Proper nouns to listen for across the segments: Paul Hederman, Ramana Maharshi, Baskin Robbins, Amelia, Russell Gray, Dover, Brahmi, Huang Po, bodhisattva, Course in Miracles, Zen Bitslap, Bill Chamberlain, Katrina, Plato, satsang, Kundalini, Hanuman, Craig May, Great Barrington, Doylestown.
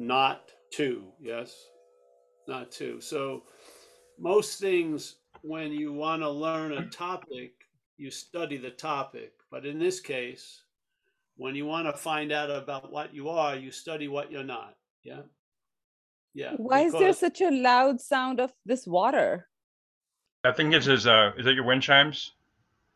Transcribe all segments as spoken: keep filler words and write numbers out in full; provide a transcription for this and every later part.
not to. Yes, not to. So most things, when you want to learn a topic, you study the topic. But in this case, when you want to find out about what you are, you study what you're not. Yeah. Yeah. Why is there such a loud sound of this water? I think it's his, uh, is it your wind chimes?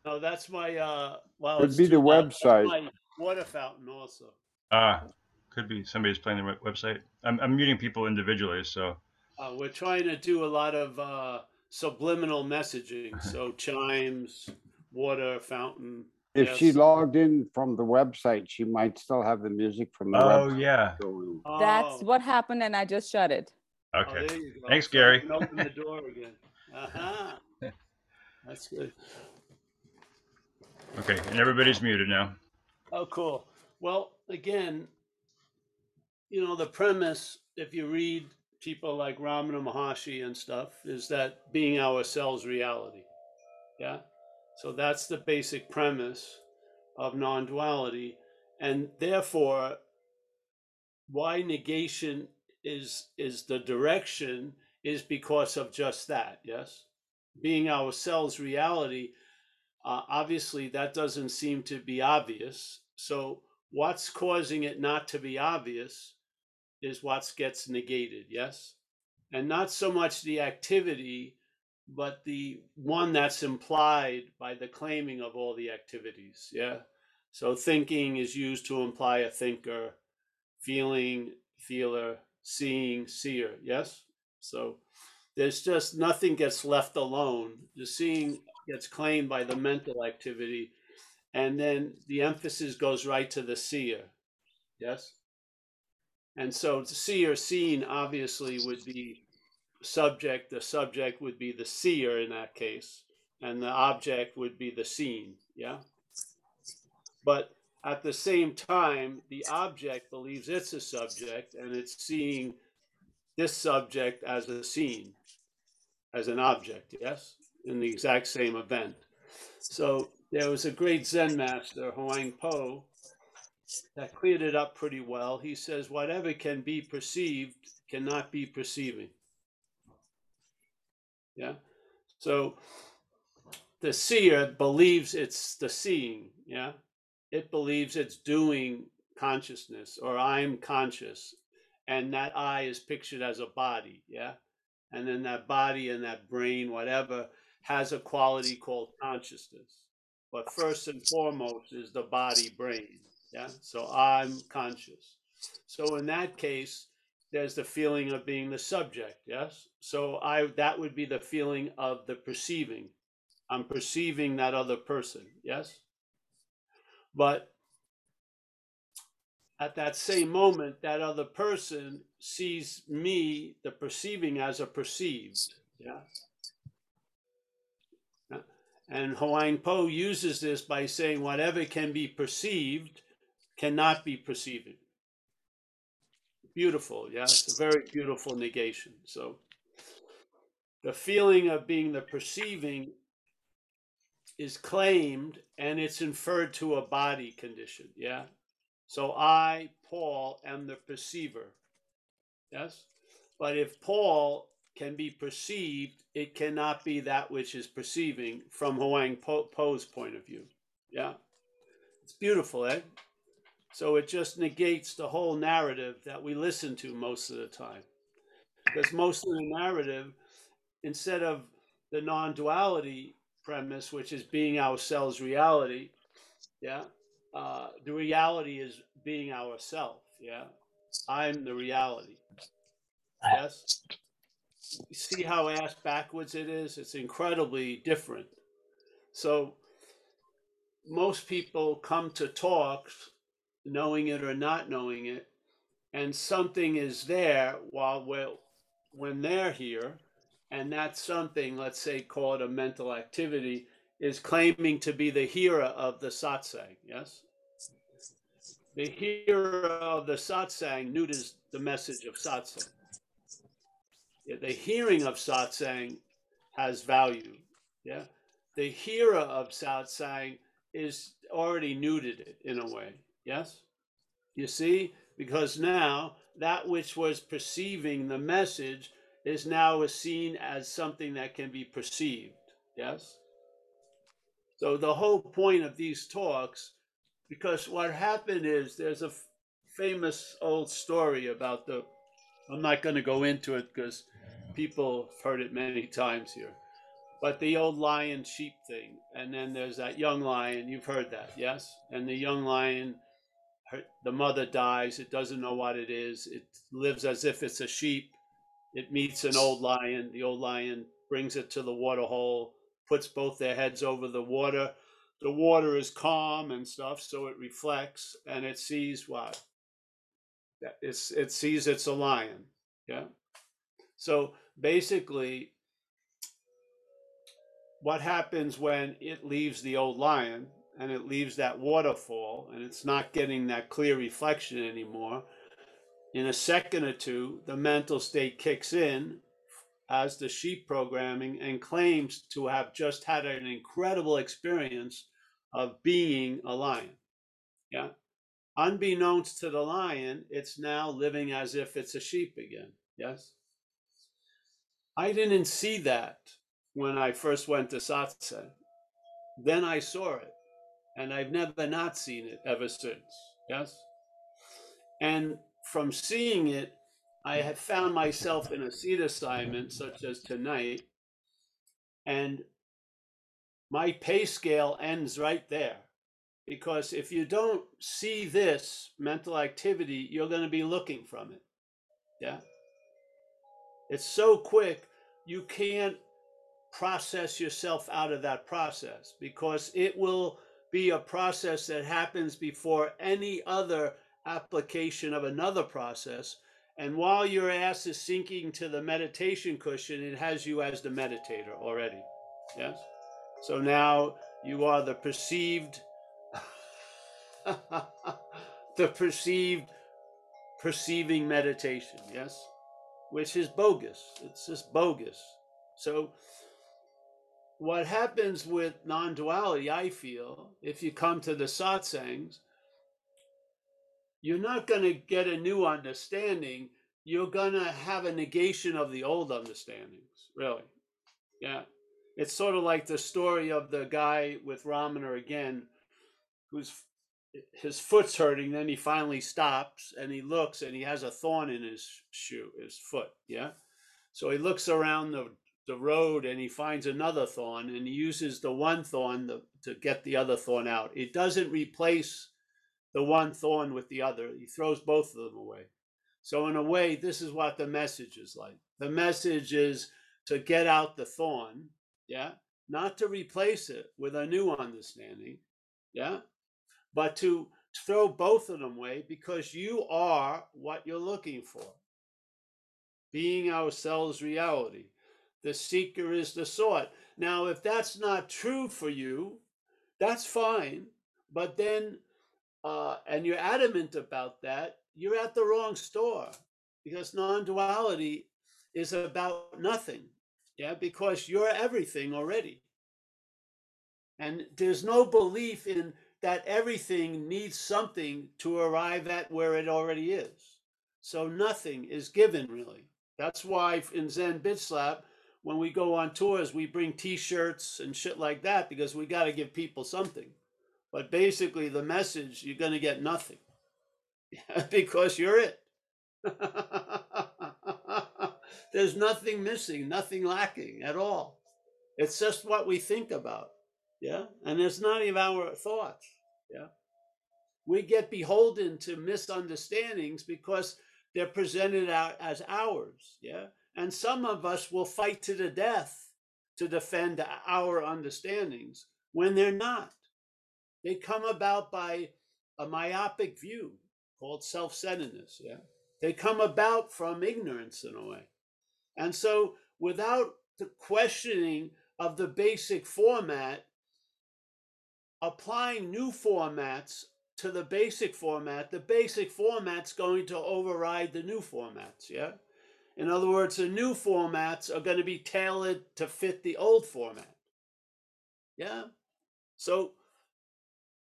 No, that's my, uh, well, it'd be the website. My water fountain also. Ah, could be somebody's playing the website. I'm, I'm muting people individually, so. Uh, we're trying to do a lot of uh, subliminal messaging. So chimes, water, fountain. If yes. she logged in from the website, she might still have the music from the oh, website. Yeah. Oh, yeah. That's what happened, and I just shut it. Okay. Oh, thanks, so Gary. I can open the door again. Uh-huh. That's good. Okay, and everybody's muted now. Oh, cool. Well, again, you know, the premise, if you read people like Ramana Maharshi and stuff, is that being ourselves reality. Yeah. So that's the basic premise of non-duality. And therefore, why negation is, is the direction is because of just that, yes? Being ourselves reality, uh, obviously that doesn't seem to be obvious. So what's causing it not to be obvious is what gets negated, yes? And not so much the activity, but the one that's implied by the claiming of all the activities, yeah? So thinking is used to imply a thinker, feeling, feeler, seeing, seer, yes? So there's just nothing gets left alone. The seeing gets claimed by the mental activity, and then the emphasis goes right to the seer, yes? And so the seer, seen, obviously would be subject, the subject would be the seer in that case, and the object would be the seen, yeah? But at the same time, the object believes it's a subject, and it's seeing this subject as a seen, as an object, yes? In the exact same event. So there was a great Zen master, Huang Po, that cleared it up pretty well. He says, whatever can be perceived cannot be perceiving. Yeah. So the seer believes it's the seeing. Yeah. It believes it's doing consciousness, or I'm conscious. And that I is pictured as a body. Yeah. And then that body and that brain, whatever, has a quality called consciousness. But first and foremost is the body brain. Yeah. So I'm conscious. So in that case, there's the feeling of being the subject, yes? So I that would be the feeling of the perceiving. I'm perceiving that other person, yes? But at that same moment, that other person sees me, the perceiving, as a perceived, yeah? And Huang Po uses this by saying whatever can be perceived cannot be perceiving. Beautiful, yeah, it's a very beautiful negation. So the feeling of being the perceiving is claimed, and it's inferred to a body condition, yeah? So I, Paul, am the perceiver, yes? But if Paul can be perceived, it cannot be that which is perceiving from Huang Po's point of view, yeah? It's beautiful, eh? So it just negates the whole narrative that we listen to most of the time. Because most of the narrative, instead of the non-duality premise, which is being ourselves reality, yeah, uh, the reality is being ourself, yeah? I'm the reality, yes? You see how ass backwards it is? It's incredibly different. So most people come to talks knowing it or not knowing it, and something is there while we're, when they're here, and that something, let's say call it a mental activity, is claiming to be the hearer of the satsang, yes? The hearer of the satsang nudges the message of satsang. The hearing of satsang has value, yeah? The hearer of satsang is already nudged it in a way. Yes, you see, because now that which was perceiving the message is now seen as something that can be perceived. Yes? So the whole point of these talks, because what happened is, there's a f famous old story about the, I'm not going to go into it because people have heard it many times here, but the old lion sheep thing. And then there's that young lion, you've heard that, yes? And the young lion, her, the mother dies, it doesn't know what it is, it lives as if it's a sheep, it meets an old lion, the old lion brings it to the water hole, puts both their heads over the water. The water is calm and stuff, so it reflects and it sees what? It's, it sees it's a lion, yeah? So basically, what happens when it leaves the old lion and it leaves that waterfall and it's not getting that clear reflection anymore, in a second or two, the mental state kicks in as the sheep programming and claims to have just had an incredible experience of being a lion. Yeah. Unbeknownst to the lion, it's now living as if it's a sheep again. Yes. I didn't see that when I first went to satsang. Then I saw it, and I've never not seen it ever since. Yes. And from seeing it, I had found myself in a seat assignment such as tonight, and my pay scale ends right there. Because if you don't see this mental activity, you're going to be looking from it. Yeah. It's so quick, you can't process yourself out of that process, because it will be a process that happens before any other application of another process. And while your ass is sinking to the meditation cushion, it has you as the meditator already. Yes? So now you are the perceived, the perceived, perceiving meditation, yes? Which is bogus. It's just bogus. So what happens with non-duality, I feel, if you come to the satsangs, you're not going to get a new understanding. You're going to have a negation of the old understandings, really. Yeah. It's sort of like the story of the guy with Ramana again, who's, his foot's hurting, then he finally stops and he looks and he has a thorn in his shoe, his foot. Yeah. So he looks around the, the road and he finds another thorn, and he uses the one thorn to, to get the other thorn out. It doesn't replace the one thorn with the other. He throws both of them away. So in a way, this is what the message is like. The message is to get out the thorn, yeah, not to replace it with a new understanding, yeah, but to throw both of them away, because you are what you're looking for. Being ourselves reality. The seeker is the sought. Now, if that's not true for you, that's fine, but then Uh, and you're adamant about that, you're at the wrong store, because non-duality is about nothing, yeah, because you're everything already. And there's no belief in that everything needs something to arrive at where it already is. So nothing is given, really. That's why in Zen Bitslap, when we go on tours, we bring t-shirts and shit like that, because we got to give people something. But basically, the message, you're going to get nothing, because you're it. There's nothing missing, nothing lacking at all. It's just what we think about, yeah? And it's not even our thoughts, yeah? We get beholden to misunderstandings because they're presented out as ours, yeah? And some of us will fight to the death to defend our understandings when they're not. They come about by a myopic view called self-centeredness, yeah? They come about from ignorance in a way. And so without the questioning of the basic format, applying new formats to the basic format, the basic format's going to override the new formats, yeah? In other words, the new formats are going to be tailored to fit the old format, yeah? So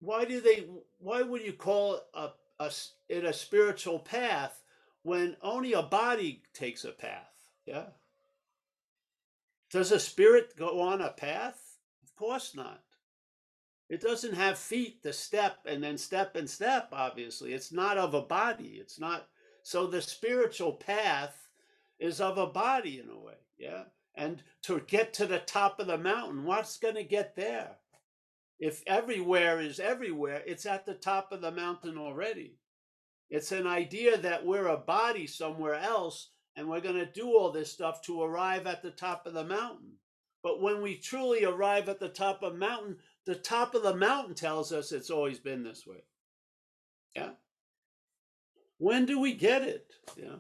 why do they, why would you call a, a, it a spiritual path when only a body takes a path. Yeah. Does a spirit go on a path? Of course not. It doesn't have feet to step and then step and step, obviously. It's not of a body. It's not. So the spiritual path is of a body in a way. Yeah. And to get to the top of the mountain, what's going to get there? If everywhere is everywhere, it's at the top of the mountain already. It's an idea that we're a body somewhere else, and we're going to do all this stuff to arrive at the top of the mountain. But when we truly arrive at the top of the mountain, the top of the mountain tells us it's always been this way. Yeah. When do we get it? Yeah.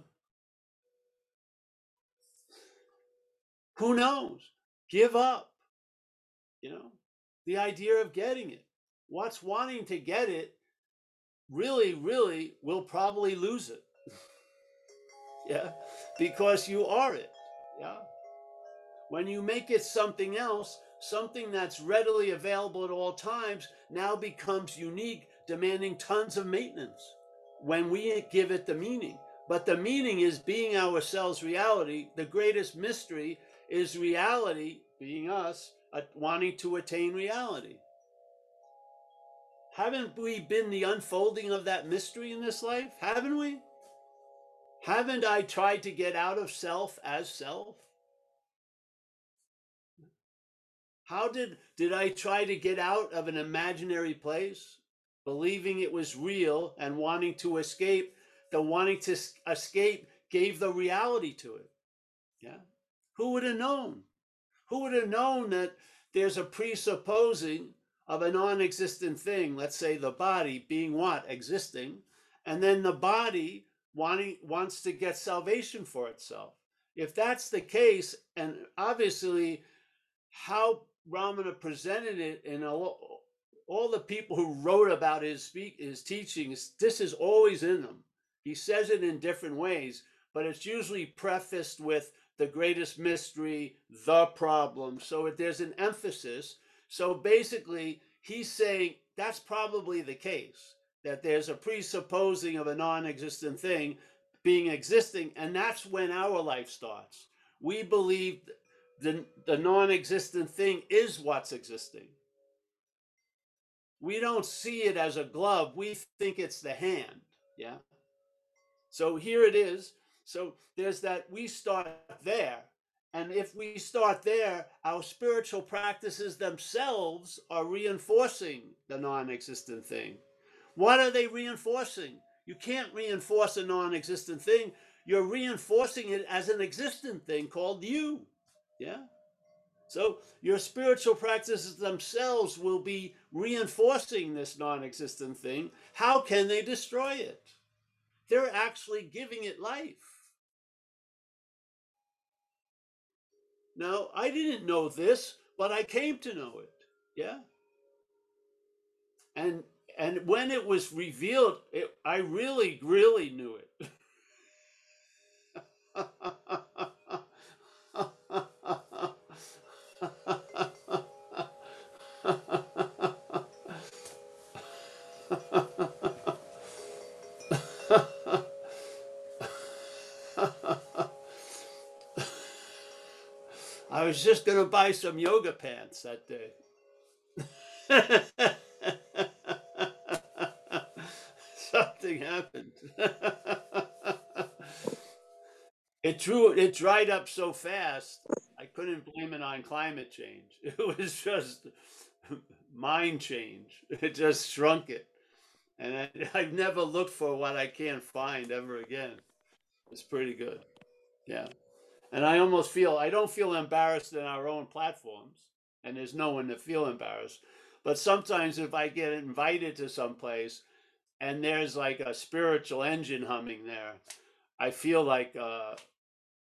Who knows? Give up. You know, the idea of getting it. What's wanting to get it really, really will probably lose it. Yeah, because you are it. Yeah. When you make it something else, something that's readily available at all times now becomes unique, demanding tons of maintenance when we give it the meaning. But the meaning is being ourselves reality. The greatest mystery is reality, being us, uh, wanting to attain reality. Haven't we been the unfolding of that mystery in this life? Haven't we? Haven't I tried to get out of self as self? How did, did I try to get out of an imaginary place, believing it was real and wanting to escape? The wanting to escape gave the reality to it. Yeah. Who would have known? Who would have known that there's a presupposing of a non-existent thing, let's say the body being what? Existing. And then the body wanting wants to get salvation for itself. If that's the case, and obviously how Ramana presented it in a, all the people who wrote about his speak his teachings, this is always in them. He says it in different ways, but it's usually prefaced with the greatest mystery, the problem. So if there's an emphasis. So basically he's saying that's probably the case, that there's a presupposing of a non-existent thing being existing, and that's when our life starts. We believe the, the non-existent thing is what's existing. We don't see it as a glove. We think it's the hand, yeah? So here it is. So there's that we start there. And if we start there, our spiritual practices themselves are reinforcing the non-existent thing. What are they reinforcing? You can't reinforce a non-existent thing. You're reinforcing it as an existent thing called you. Yeah. So your spiritual practices themselves will be reinforcing this non-existent thing. How can they destroy it? They're actually giving it life. Now, I didn't know this, but I came to know it. Yeah. And And when it was revealed, it, I really, really knew it. I was just going to buy some yoga pants that day. Happened. It drew it dried up so fast I couldn't blame it on climate change. It was just mind change. It just shrunk it. And I, I've never looked for what I can't find ever again. It's pretty good. Yeah. And I almost feel I don't feel embarrassed in our own platforms, and there's no one to feel embarrassed. But sometimes if I get invited to some place and there's like a spiritual engine humming there, I feel like, uh,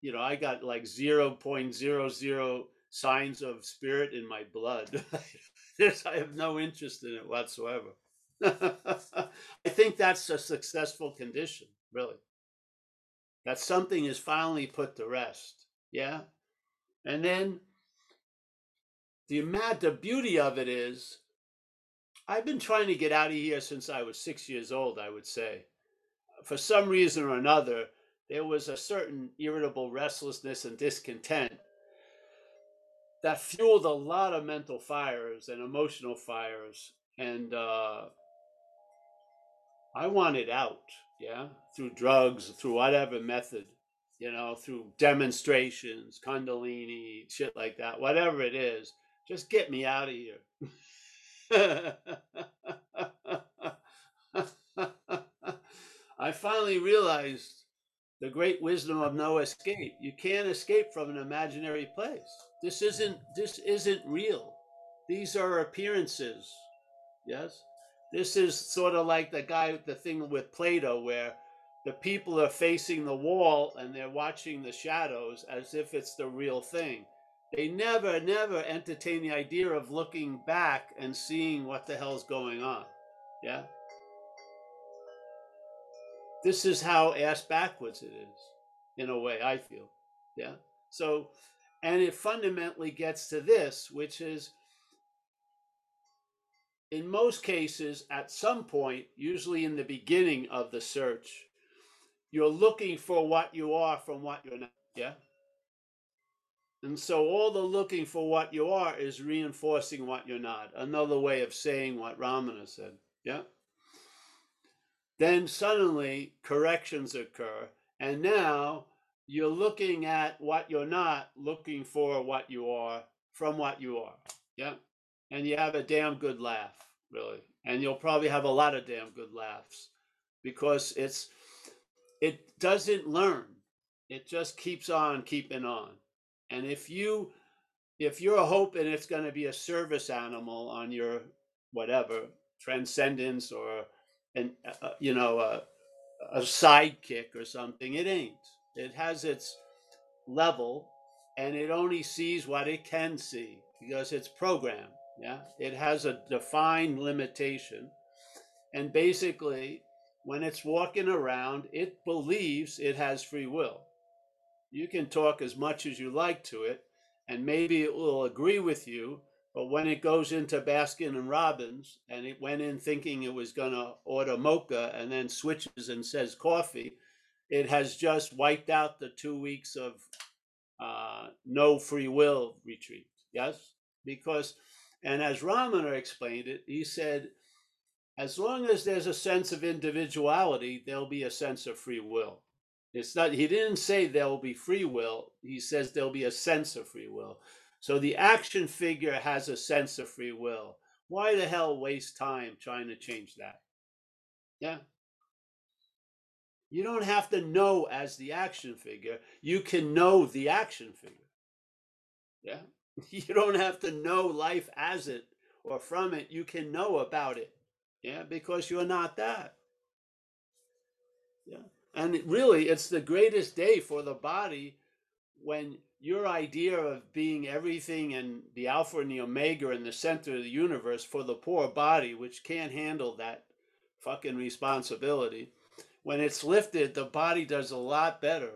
you know, I got like zero point zero zero signs of spirit in my blood. I have no interest in it whatsoever. I think that's a successful condition, really. That something is finally put to rest, yeah? And then the, mad, the beauty of it is, I've been trying to get out of here since I was six years old, I would say. For some reason or another, there was a certain irritable restlessness and discontent that fueled a lot of mental fires and emotional fires. And uh, I wanted out, yeah, through drugs, through whatever method, you know, through demonstrations, Kundalini, shit like that, whatever it is, just get me out of here. I finally realized the great wisdom of no escape. You can't escape from an imaginary place. This isn't, this isn't real. These are appearances, yes? This is sort of like the guy, the thing with Plato, where the people are facing the wall and they're watching the shadows as if it's the real thing. They never, never entertain the idea of looking back and seeing what the hell's going on, yeah? This is how ass backwards it is, in a way, I feel, yeah? So, and it fundamentally gets to this, which is, in most cases, at some point, usually in the beginning of the search, you're looking for what you are from what you're not, yeah? And so all the looking for what you are is reinforcing what you're not. Another way of saying what Ramana said, yeah? Then suddenly corrections occur, and now you're looking at what you're not, looking for what you are from what you are, yeah? And you have a damn good laugh, really. And you'll probably have a lot of damn good laughs, because it's, it doesn't learn. It just keeps on keeping on. And if you, if you're hoping it's going to be a service animal on your whatever, transcendence, or, an, uh, you know, a, a sidekick or something, it ain't. It has its level, and it only sees what it can see, because it's programmed. Yeah, it has a defined limitation, and basically when it's walking around, it believes it has free will. You can talk as much as you like to it, and maybe it will agree with you, but when it goes into Baskin and Robbins, and it went in thinking it was gonna order mocha and then switches and says coffee, it has just wiped out the two weeks of uh, no free will retreat, yes? Because, and as Ramana explained it, he said, as long as there's a sense of individuality, there'll be a sense of free will. It's not, he didn't say there'll be free will. He says there'll be a sense of free will. So the action figure has a sense of free will. Why the hell waste time trying to change that? Yeah. You don't have to know as the action figure. You can know the action figure. Yeah. You don't have to know life as it or from it. You can know about it, yeah, because you're not that. Yeah, and really, it's the greatest day for the body when your idea of being everything and the alpha and the omega and the center of the universe for the poor body, which can't handle that fucking responsibility, when it's lifted, the body does a lot better.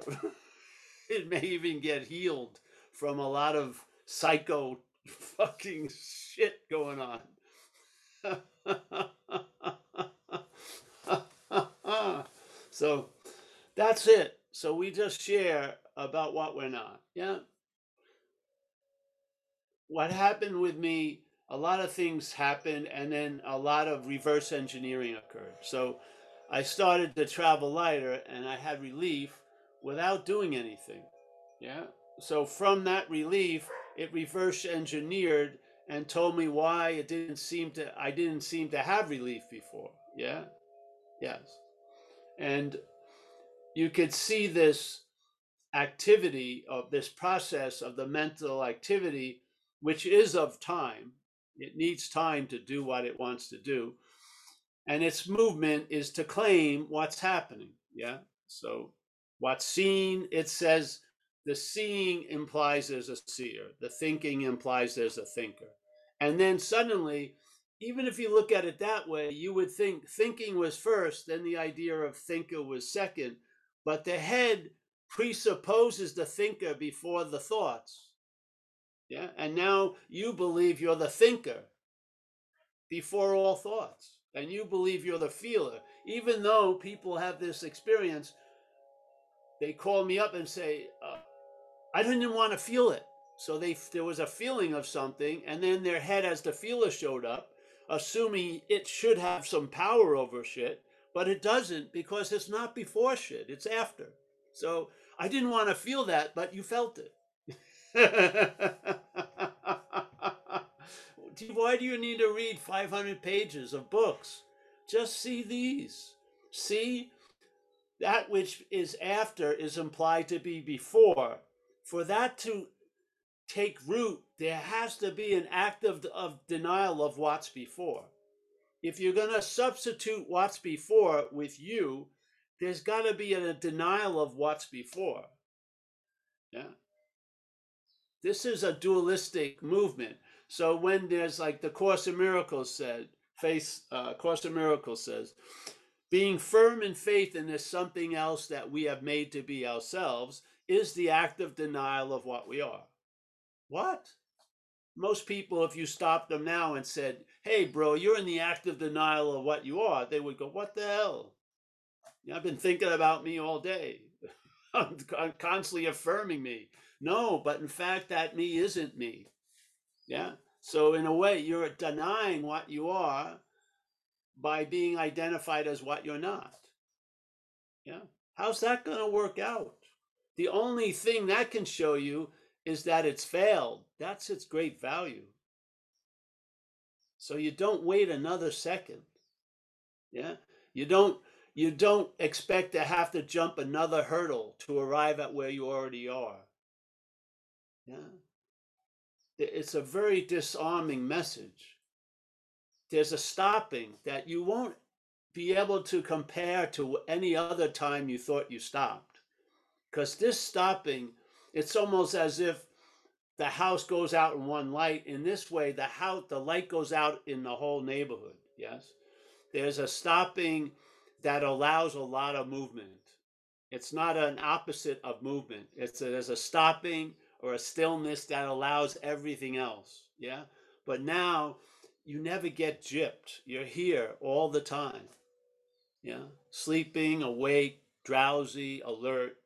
It may even get healed from a lot of psycho fucking shit going on. So that's it. So we just share about what we're not, yeah? What happened with me, a lot of things happened, and then a lot of reverse engineering occurred. So I started to travel lighter, and I had relief without doing anything, yeah? So from that relief, it reverse engineered and told me why it didn't seem to, I didn't seem to have relief before. Yeah. Yes. And you could see this activity of this process of the mental activity, which is of time. It needs time to do what it wants to do. And its movement is to claim what's happening. Yeah. So what's seen, it says, the seeing implies there's a seer. The thinking implies there's a thinker. And then suddenly, even if you look at it that way, you would think thinking was first, then the idea of thinker was second. But the head presupposes the thinker before the thoughts. Yeah, and now you believe you're the thinker before all thoughts. And you believe you're the feeler. Even though people have this experience they call me up and say, uh, I didn't want to feel it. So they, there was a feeling of something, and then their head as the feeler showed up, assuming it should have some power over shit, but it doesn't, because it's not before shit, it's after. So I didn't want to feel that, but you felt it. Why do you need to read five hundred pages of books? Just see these. See, that which is after is implied to be before. For that to take root, there has to be an act of, of denial of what's before. If you're going to substitute what's before with you, there's got to be a denial of what's before. Yeah. This is a dualistic movement. So when there's, like the Course in Miracles said, face, uh, Course in Miracles says, being firm in faith in this something else that we have made to be ourselves is the act of denial of what we are. What? Most people, if you stopped them now and said, hey, bro, you're in the act of denial of what you are, they would go, what the hell? I've been thinking about me all day. I'm constantly affirming me. No, but in fact, that me isn't me. Yeah. So in a way, you're denying what you are by being identified as what you're not. Yeah. How's that going to work out? The only thing that can show you is that it's failed. That's its great value. So you don't wait another second. Yeah. You don't, you don't expect to have to jump another hurdle to arrive at where you already are. Yeah. It's a very disarming message. There's a stopping that you won't be able to compare to any other time you thought you stopped. Because this stopping, it's almost as if the house goes out in one light. In this way, the house, the light goes out in the whole neighborhood, yes? There's a stopping that allows a lot of movement. It's not an opposite of movement. It's a, there's a stopping or a stillness that allows everything else, yeah? But now, you never get gypped. You're here all the time, yeah? Sleeping, awake, drowsy, alert,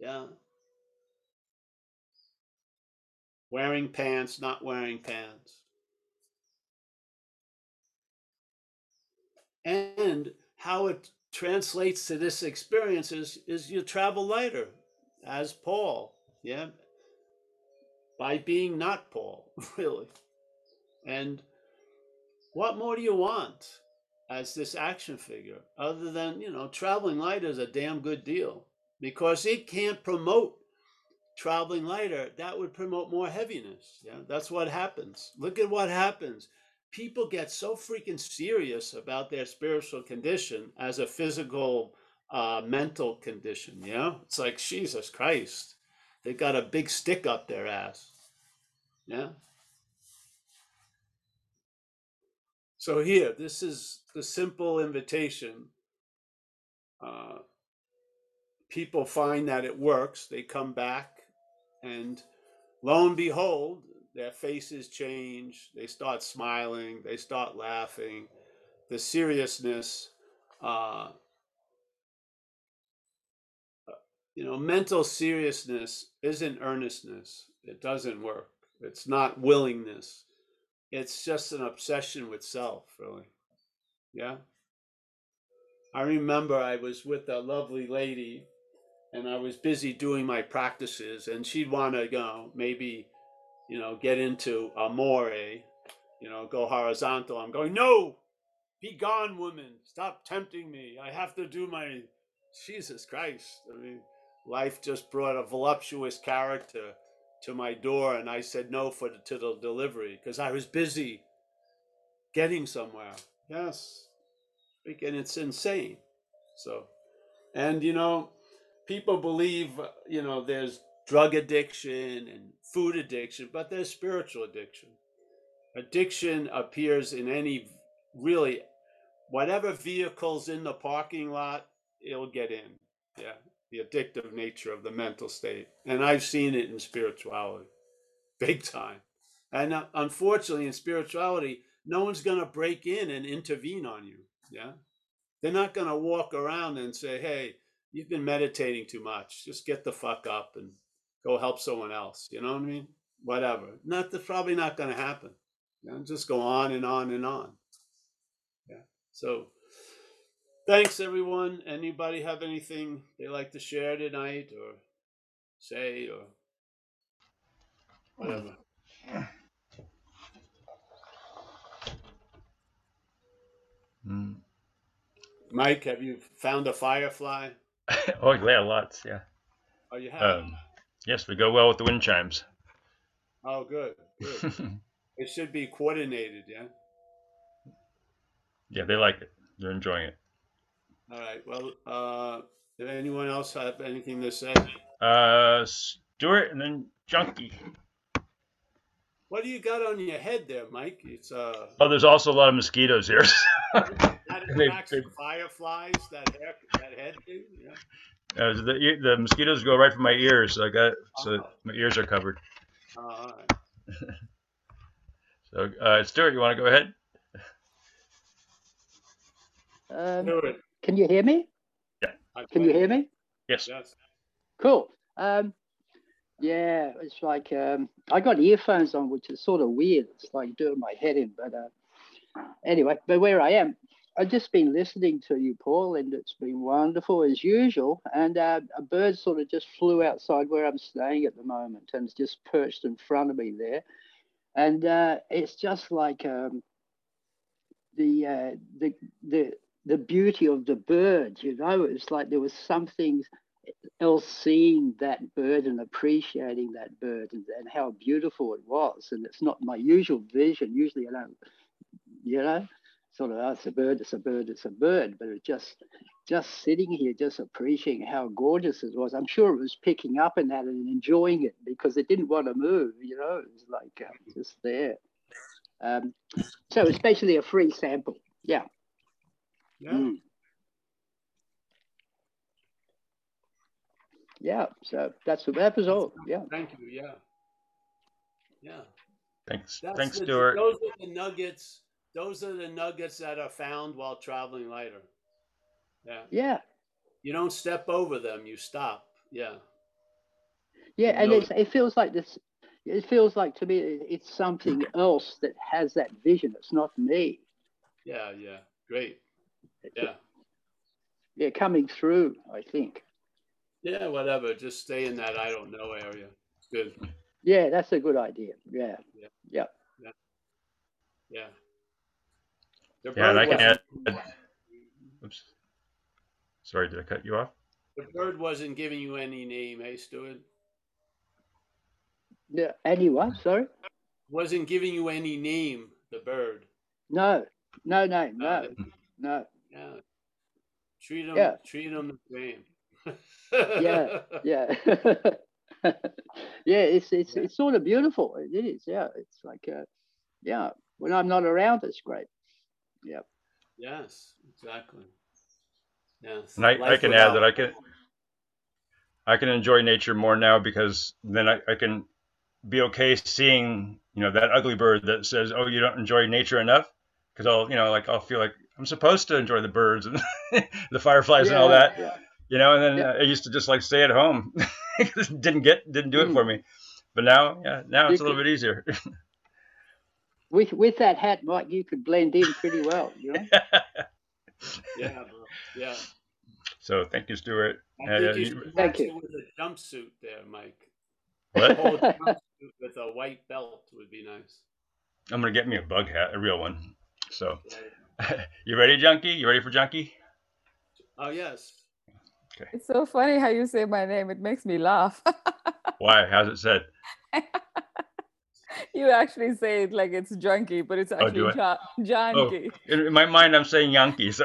yeah? Wearing pants, not wearing pants. And how it translates to this experience is, is you travel lighter, as Paul, yeah? By being not Paul, really. And what more do you want as this action figure, other than, you know, traveling lighter is a damn good deal, because it can't promote traveling lighter. That would promote more heaviness. Yeah, that's what happens. Look at what happens. People get so freaking serious about their spiritual condition as a physical, uh, mental condition. Yeah, it's like, Jesus Christ. They got a big stick up their ass, yeah? So here, this is the simple invitation. Uh, people find that it works. They come back, and lo and behold, their faces change. They start smiling. They start laughing. The seriousness, uh, you know, mental seriousness isn't earnestness. It doesn't work. It's not willingness. It's just an obsession with self, really. Yeah. I remember I was with a lovely lady, and I was busy doing my practices, and she'd want to go, maybe, you know, get into amore, you know, go horizontal. I'm going, no, be gone, woman. Stop tempting me. I have to do my, Jesus Christ. I mean, life just brought a voluptuous character to my door, and I said no for the, to the delivery, because I was busy getting somewhere. Yes, and it's insane. So, and you know, people believe, you know, there's drug addiction and food addiction, but there's spiritual addiction. Addiction appears in any, really, whatever vehicle's in the parking lot, it'll get in. Yeah. The addictive nature of the mental state. And I've seen it in spirituality, big time. And uh, unfortunately, in spirituality, no one's going to break in and intervene on you, yeah? They're not going to walk around and say, hey, you've been meditating too much. Just get the fuck up and go help someone else. You know what I mean? Whatever. Not the, probably not going to happen. You know, just go on and on and on. Yeah. So thanks, everyone. Anybody have anything they like to share tonight or say or whatever? Mm. Mike, have you found a firefly? Oh yeah, lots, yeah. Oh, you have? Um, yes, we go well with the wind chimes. Oh, good. Good. It should be coordinated, yeah? Yeah, they like it. They're enjoying it. All right. Well, uh, did anyone else have anything to say? Uh, Stuart and then Junkie. What do you got on your head there, Mike? It's uh. Oh, there's also a lot of mosquitoes here. That attracts they, they, fireflies. That hair, that head thing. Yeah. Uh, the the mosquitoes go right from my ears. So I got so uh-huh. my ears are covered. Uh, all right. So, uh, Stuart, you want to go ahead? Um, Stuart. Can you hear me? Yeah. Can you hear me? Yes. Yes. Cool. Um. Yeah, it's like um, I got earphones on, which is sort of weird. It's like doing my head in. But uh, anyway, but where I am, I've just been listening to you, Paul, and it's been wonderful as usual. And uh, a bird sort of just flew outside where I'm staying at the moment, and it's just perched in front of me there. And uh, it's just like um, the uh, the the the beauty of the bird, you know. It's like there was something else seeing that bird and appreciating that bird and, and how beautiful it was. And it's not my usual vision. Usually I don't, you know, sort of, oh, it's a bird, it's a bird, it's a bird. But it just, just sitting here, just appreciating how gorgeous it was. I'm sure it was picking up in that and enjoying it because it didn't want to move, you know, it was like uh, just there. Um, so it's basically a free sample. Yeah. Yeah. Mm. Yeah, so that's what that was all. Yeah. Thank you. Yeah. Yeah. Thanks. That's Thanks, the, Stuart. Those are the nuggets. Those are the nuggets that are found while traveling lighter. Yeah. Yeah. You don't step over them. You stop. Yeah. Yeah, and it's, it feels like this. It feels like to me it's something else that has that vision. It's not me. Yeah. Yeah. Great. Yeah. Yeah, coming through, I think. Yeah, whatever. Just stay in that I don't know area. It's good. Yeah, that's a good idea. Yeah. Yeah. Yeah. Yeah. Yeah. The yeah, and I can add. Oops. Sorry, did I cut you off? The bird wasn't giving you any name, hey, Stuart? Yeah, any what? Sorry? Wasn't giving you any name, the bird. No, no name, no, uh, no. Yeah. Treat them, yeah. treat them the same. yeah, yeah, yeah. It's it's yeah. it's sort of beautiful. It is, yeah. It's like, uh, yeah. When I'm not around, it's great. Yep. Yes, exactly. Yes. And I, I can add that I can I can enjoy nature more now because then I, I can be okay seeing you know that ugly bird that says, "Oh, you don't enjoy nature enough," because I'll you know like I'll feel like I'm supposed to enjoy the birds and the fireflies yeah, and all that. Yeah. You know, and then yeah. uh, I used to just like stay at home. didn't get, didn't do it mm. for me. But now, yeah, now you it's could, a little bit easier. with with that hat, Mike, you could blend in pretty well. You know. yeah. yeah, yeah. So thank you, Stuart. I and, think uh, you should thank you. With a jumpsuit there, Mike. What? A whole jumpsuit with a white belt would be nice. I'm gonna get me a bug hat, a real one. So, yeah. You ready, Junkie? You ready for Junkie? Oh yes. Okay. It's so funny how you say my name. It makes me laugh. Why? How's it said? You actually say it like it's junkie, but it's actually oh, ja junkie. Oh, in my mind, I'm saying Yankee. So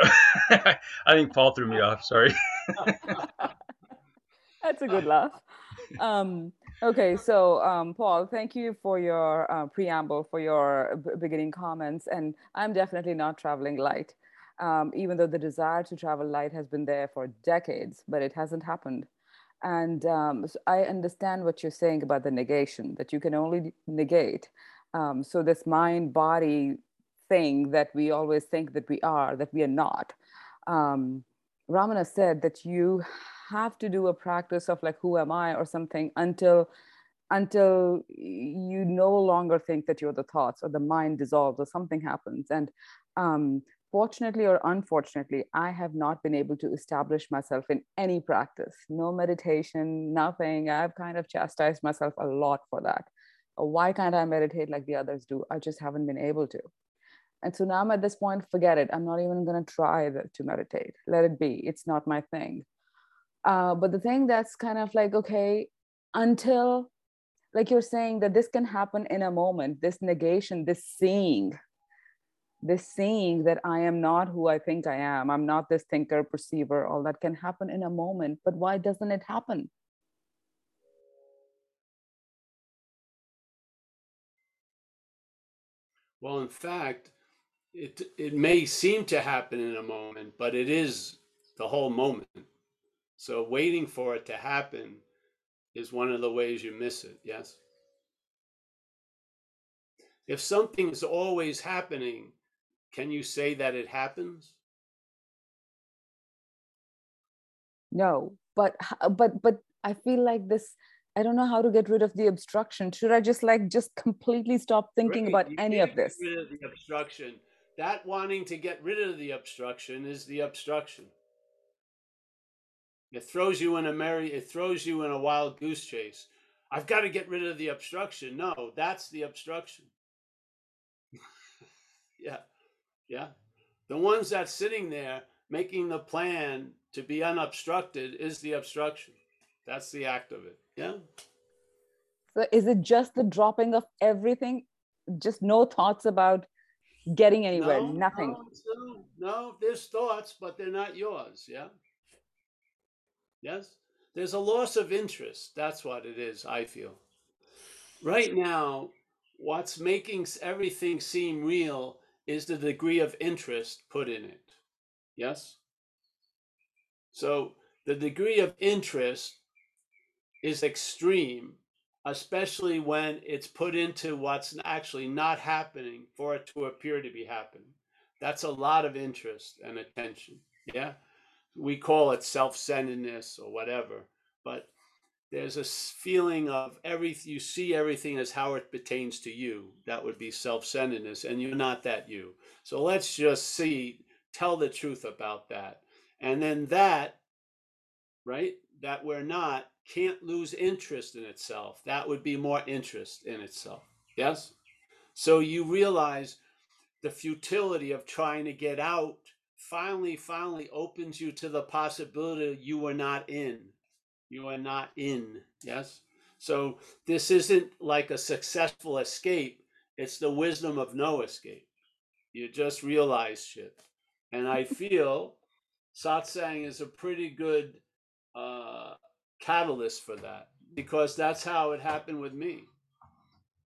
I think Paul threw me off. Sorry. That's a good laugh. Um, okay. So, um, Paul, thank you for your uh, preamble, for your beginning comments. And I'm definitely not traveling light. Um, even though the desire to travel light has been there for decades, but it hasn't happened. And um, so I understand what you're saying about the negation, that you can only negate. Um, so this mind-body thing that we always think that we are, that we are not. Um, Ramana said that you have to do a practice of like, who am I or something until until you no longer think that you're the thoughts or the mind dissolves or something happens. And um, fortunately or unfortunately, I have not been able to establish myself in any practice, no meditation, nothing. I've kind of chastised myself a lot for that. Why can't I meditate like the others do? I just haven't been able to. And so now I'm at this point, forget it. I'm not even going to try to meditate. Let it be. It's not my thing. Uh, but the thing that's kind of like, okay, until like you're saying that this can happen in a moment, this negation, this seeing, this seeing that I am not who I think I am. I'm not this thinker, perceiver, all that can happen in a moment. But why doesn't it happen? Well, in fact, it it may seem to happen in a moment, but it is the whole moment. So waiting for it to happen is one of the ways you miss it, yes? If something is always happening, can you say that it happens? No, but but but I feel like this, I don't know how to get rid of the obstruction. Should I just like, just completely stop thinking right. about you any of this? Get rid of the obstruction. That wanting to get rid of the obstruction is the obstruction. It throws you in a merry, it throws you in a wild goose chase. I've got to get rid of the obstruction. No, that's the obstruction. Yeah, yeah. The ones that's sitting there making the plan to be unobstructed is the obstruction. That's the act of it. Yeah. So is it just the dropping of everything? Just no thoughts about getting anywhere, no, nothing? No, no, no, there's thoughts, but they're not yours. Yeah. Yes. There's a loss of interest. That's what it is, I feel. Right now, what's making everything seem real is the degree of interest put in it. Yes. So the degree of interest is extreme, especially when it's put into what's actually not happening for it to appear to be happening. That's a lot of interest and attention, yeah? We call it self-centeredness or whatever, but there's a feeling of everything, you see everything as how it pertains to you. That would be self-centeredness, and you're not that you. So let's just see, tell the truth about that. And then that, right, that we're not, can't lose interest in itself. That would be more interest in itself. Yes? So you realize the futility of trying to get out finally, finally opens you to the possibility you were not in. You are not in. Yes? So this isn't like a successful escape. It's the wisdom of no escape. You just realize shit. And I feel satsang is a pretty good uh, catalyst for that, because that's how it happened with me.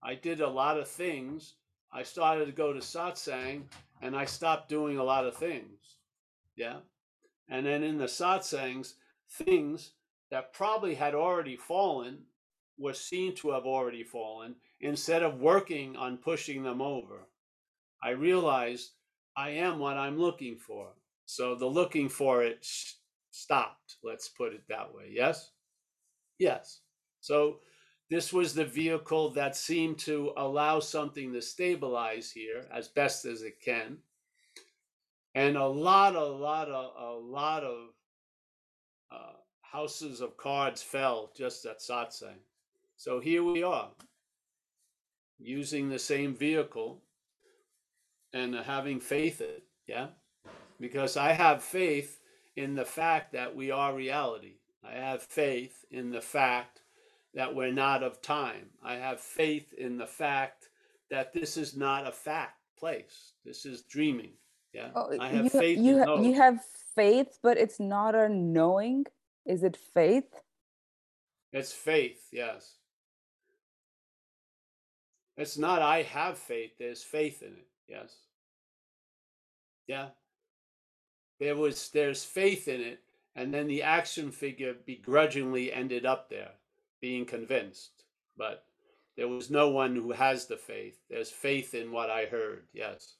I did a lot of things. I started to go to satsang and I stopped doing a lot of things. Yeah. And then in the satsangs, things that probably had already fallen were seen to have already fallen instead of working on pushing them over. I realized I am what I'm looking for. So the looking for it stopped. Let's put it that way. Yes. Yes. So this was the vehicle that seemed to allow something to stabilize here as best as it can. And a lot, a lot, a, a lot of uh, houses of cards fell just at satsang. So here we are using the same vehicle and having faith in it. Yeah. Because I have faith in the fact that we are reality. I have faith in the fact that we're not of time. I have faith in the fact that this is not a fact place. This is dreaming. Yeah, oh, I have you, faith. You, in ha you have faith, but it's not a knowing. Is it faith? It's faith, yes. It's not I have faith. There's faith in it, yes. Yeah. There was, there's faith in it. And then the action figure begrudgingly ended up there, being convinced. But there was no one who has the faith. There's faith in what I heard, yes.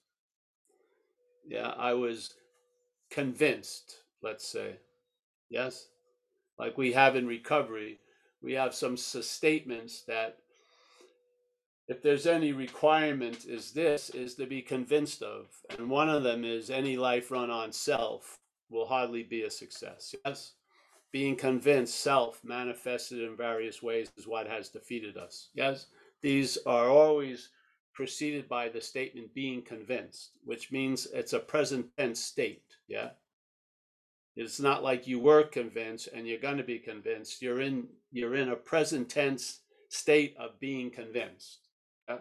Yeah, I was convinced. let's say. Yes? Like we have in recovery, we have some statements that if there's any requirement is this, is to be convinced of. And one of them is any life run on self will hardly be a success. Yes? Being convinced self manifested in various ways is what has defeated us. Yes? These are always preceded by the statement being convinced, which means it's a present tense state. Yeah? It's not like you were convinced and you're going to be convinced. You're in, you're in a present tense state of being convinced. Yeah?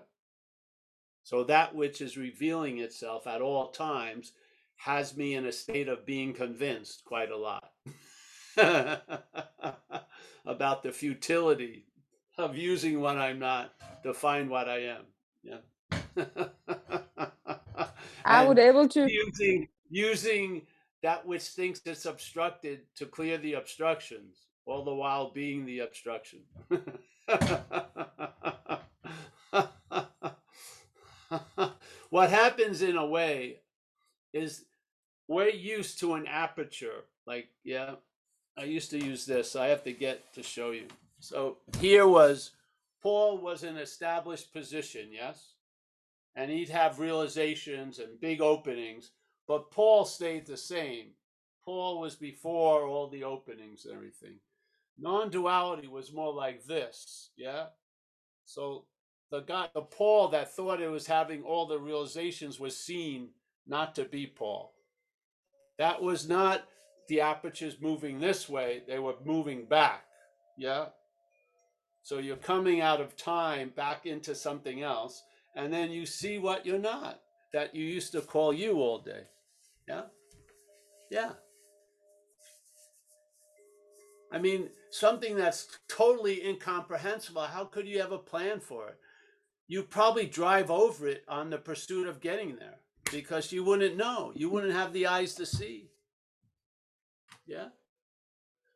So that which is revealing itself at all times has me in a state of being convinced quite a lot about the futility of using what I'm not to find what I am. Yeah. I would able to using using that which thinks it's obstructed to clear the obstructions, all the while being the obstruction. What happens in a way is we're used to an aperture. Like, yeah, I used to use this. I have to get to show you. So here was, Paul was in an established position, yes? And he'd have realizations and big openings, but Paul stayed the same. Paul was before all the openings and everything. Non-duality was more like this, yeah? So the guy, the Paul that thought it was having all the realizations was seen not to be Paul. That was not the apertures moving this way, they were moving back, yeah? So you're coming out of time back into something else, and then you see what you're not, that you used to call you all day. Yeah? Yeah. I mean, something that's totally incomprehensible. How could you ever plan for it? You probably drive over it on the pursuit of getting there because you wouldn't know. You wouldn't have the eyes to see. Yeah?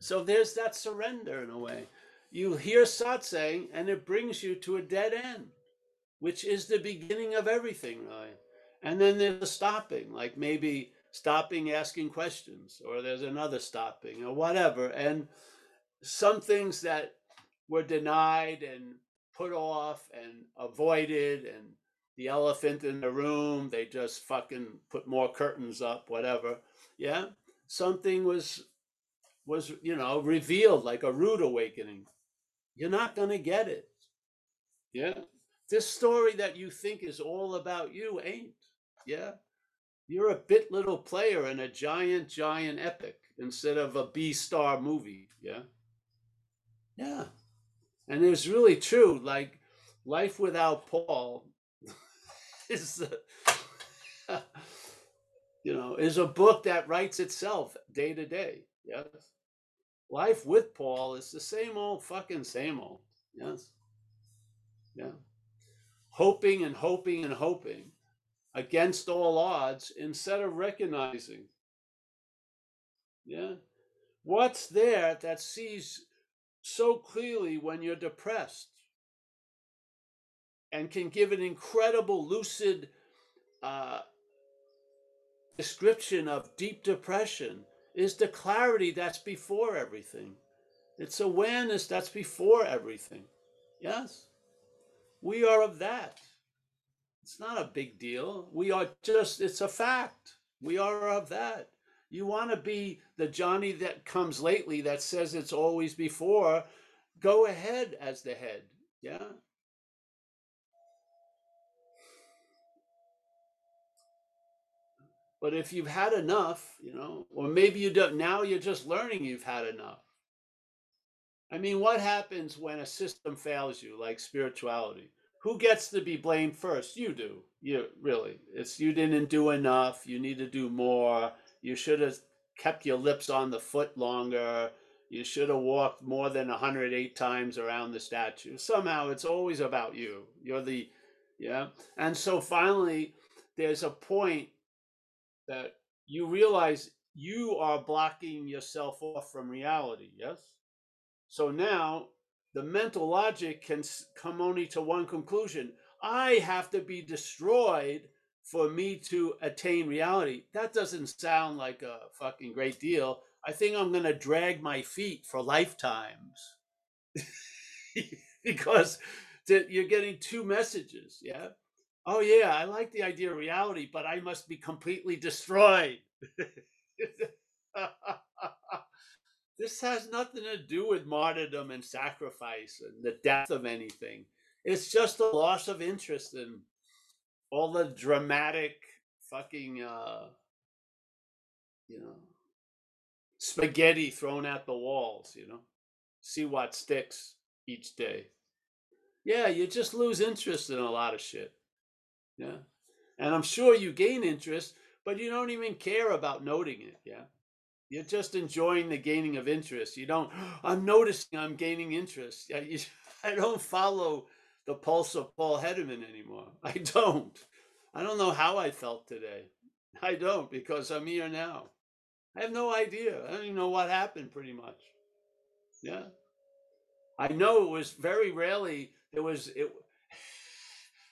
So there's that surrender in a way. You hear satsang and it brings you to a dead end, which is the beginning of everything, really. And then there's a stopping, like maybe stopping asking questions, or there's another stopping or whatever. And some things that were denied and put off and avoided, and the elephant in the room, they just fucking put more curtains up, whatever. Yeah, something was, was, you know, revealed, like a rude awakening. You're not going to get it. Yeah. This story that you think is all about you ain't. Yeah. You're a bit little player in a giant, giant epic instead of a B-star movie. Yeah. Yeah. And it's really true. Like, life without Paul is, a, you know, is a book that writes itself day to day. Yes. Life with Paul is the same old fucking same old. Yes. Yeah. Hoping and hoping and hoping against all odds instead of recognizing. Yeah. What's there that sees so clearly when you're depressed and can give an incredible lucid uh, description of deep depression is the clarity that's before everything. It's awareness that's before everything. Yes. We are of that. It's not a big deal. We are just, it's a fact. We are of that. You want to be the Johnny that comes lately that says it's always before. Go ahead as the head. Yeah. But if you've had enough, you know, or maybe you don't, now you're just learning you've had enough. I mean, what happens when a system fails you, like spirituality? Who gets to be blamed first? You do. You really. It's you didn't do enough. You need to do more. You should have kept your lips on the foot longer. You should have walked more than one hundred eight times around the statue. Somehow it's always about you. You're the, yeah. And so finally, there's a point that you realize you are blocking yourself off from reality. Yes? So now the mental logic can come only to one conclusion. I have to be destroyed for me to attain reality. That doesn't sound like a fucking great deal. I think I'm going to drag my feet for lifetimes because you're getting two messages. Yeah. Oh, yeah, I like the idea of reality, but I must be completely destroyed. This has nothing to do with martyrdom and sacrifice and the death of anything. It's just a loss of interest in all the dramatic fucking, uh, you know, spaghetti thrown at the walls, you know, see what sticks each day. Yeah, you just lose interest in a lot of shit. Yeah. And I'm sure you gain interest, but you don't even care about noting it. Yeah. You're just enjoying the gaining of interest. You don't, I'm noticing I'm gaining interest. Yeah, you, I don't follow the pulse of Paul Hederman anymore. I don't. I don't know how I felt today. I don't, because I'm here now. I have no idea. I don't even know what happened pretty much. Yeah. I know it was very rarely, it was, it,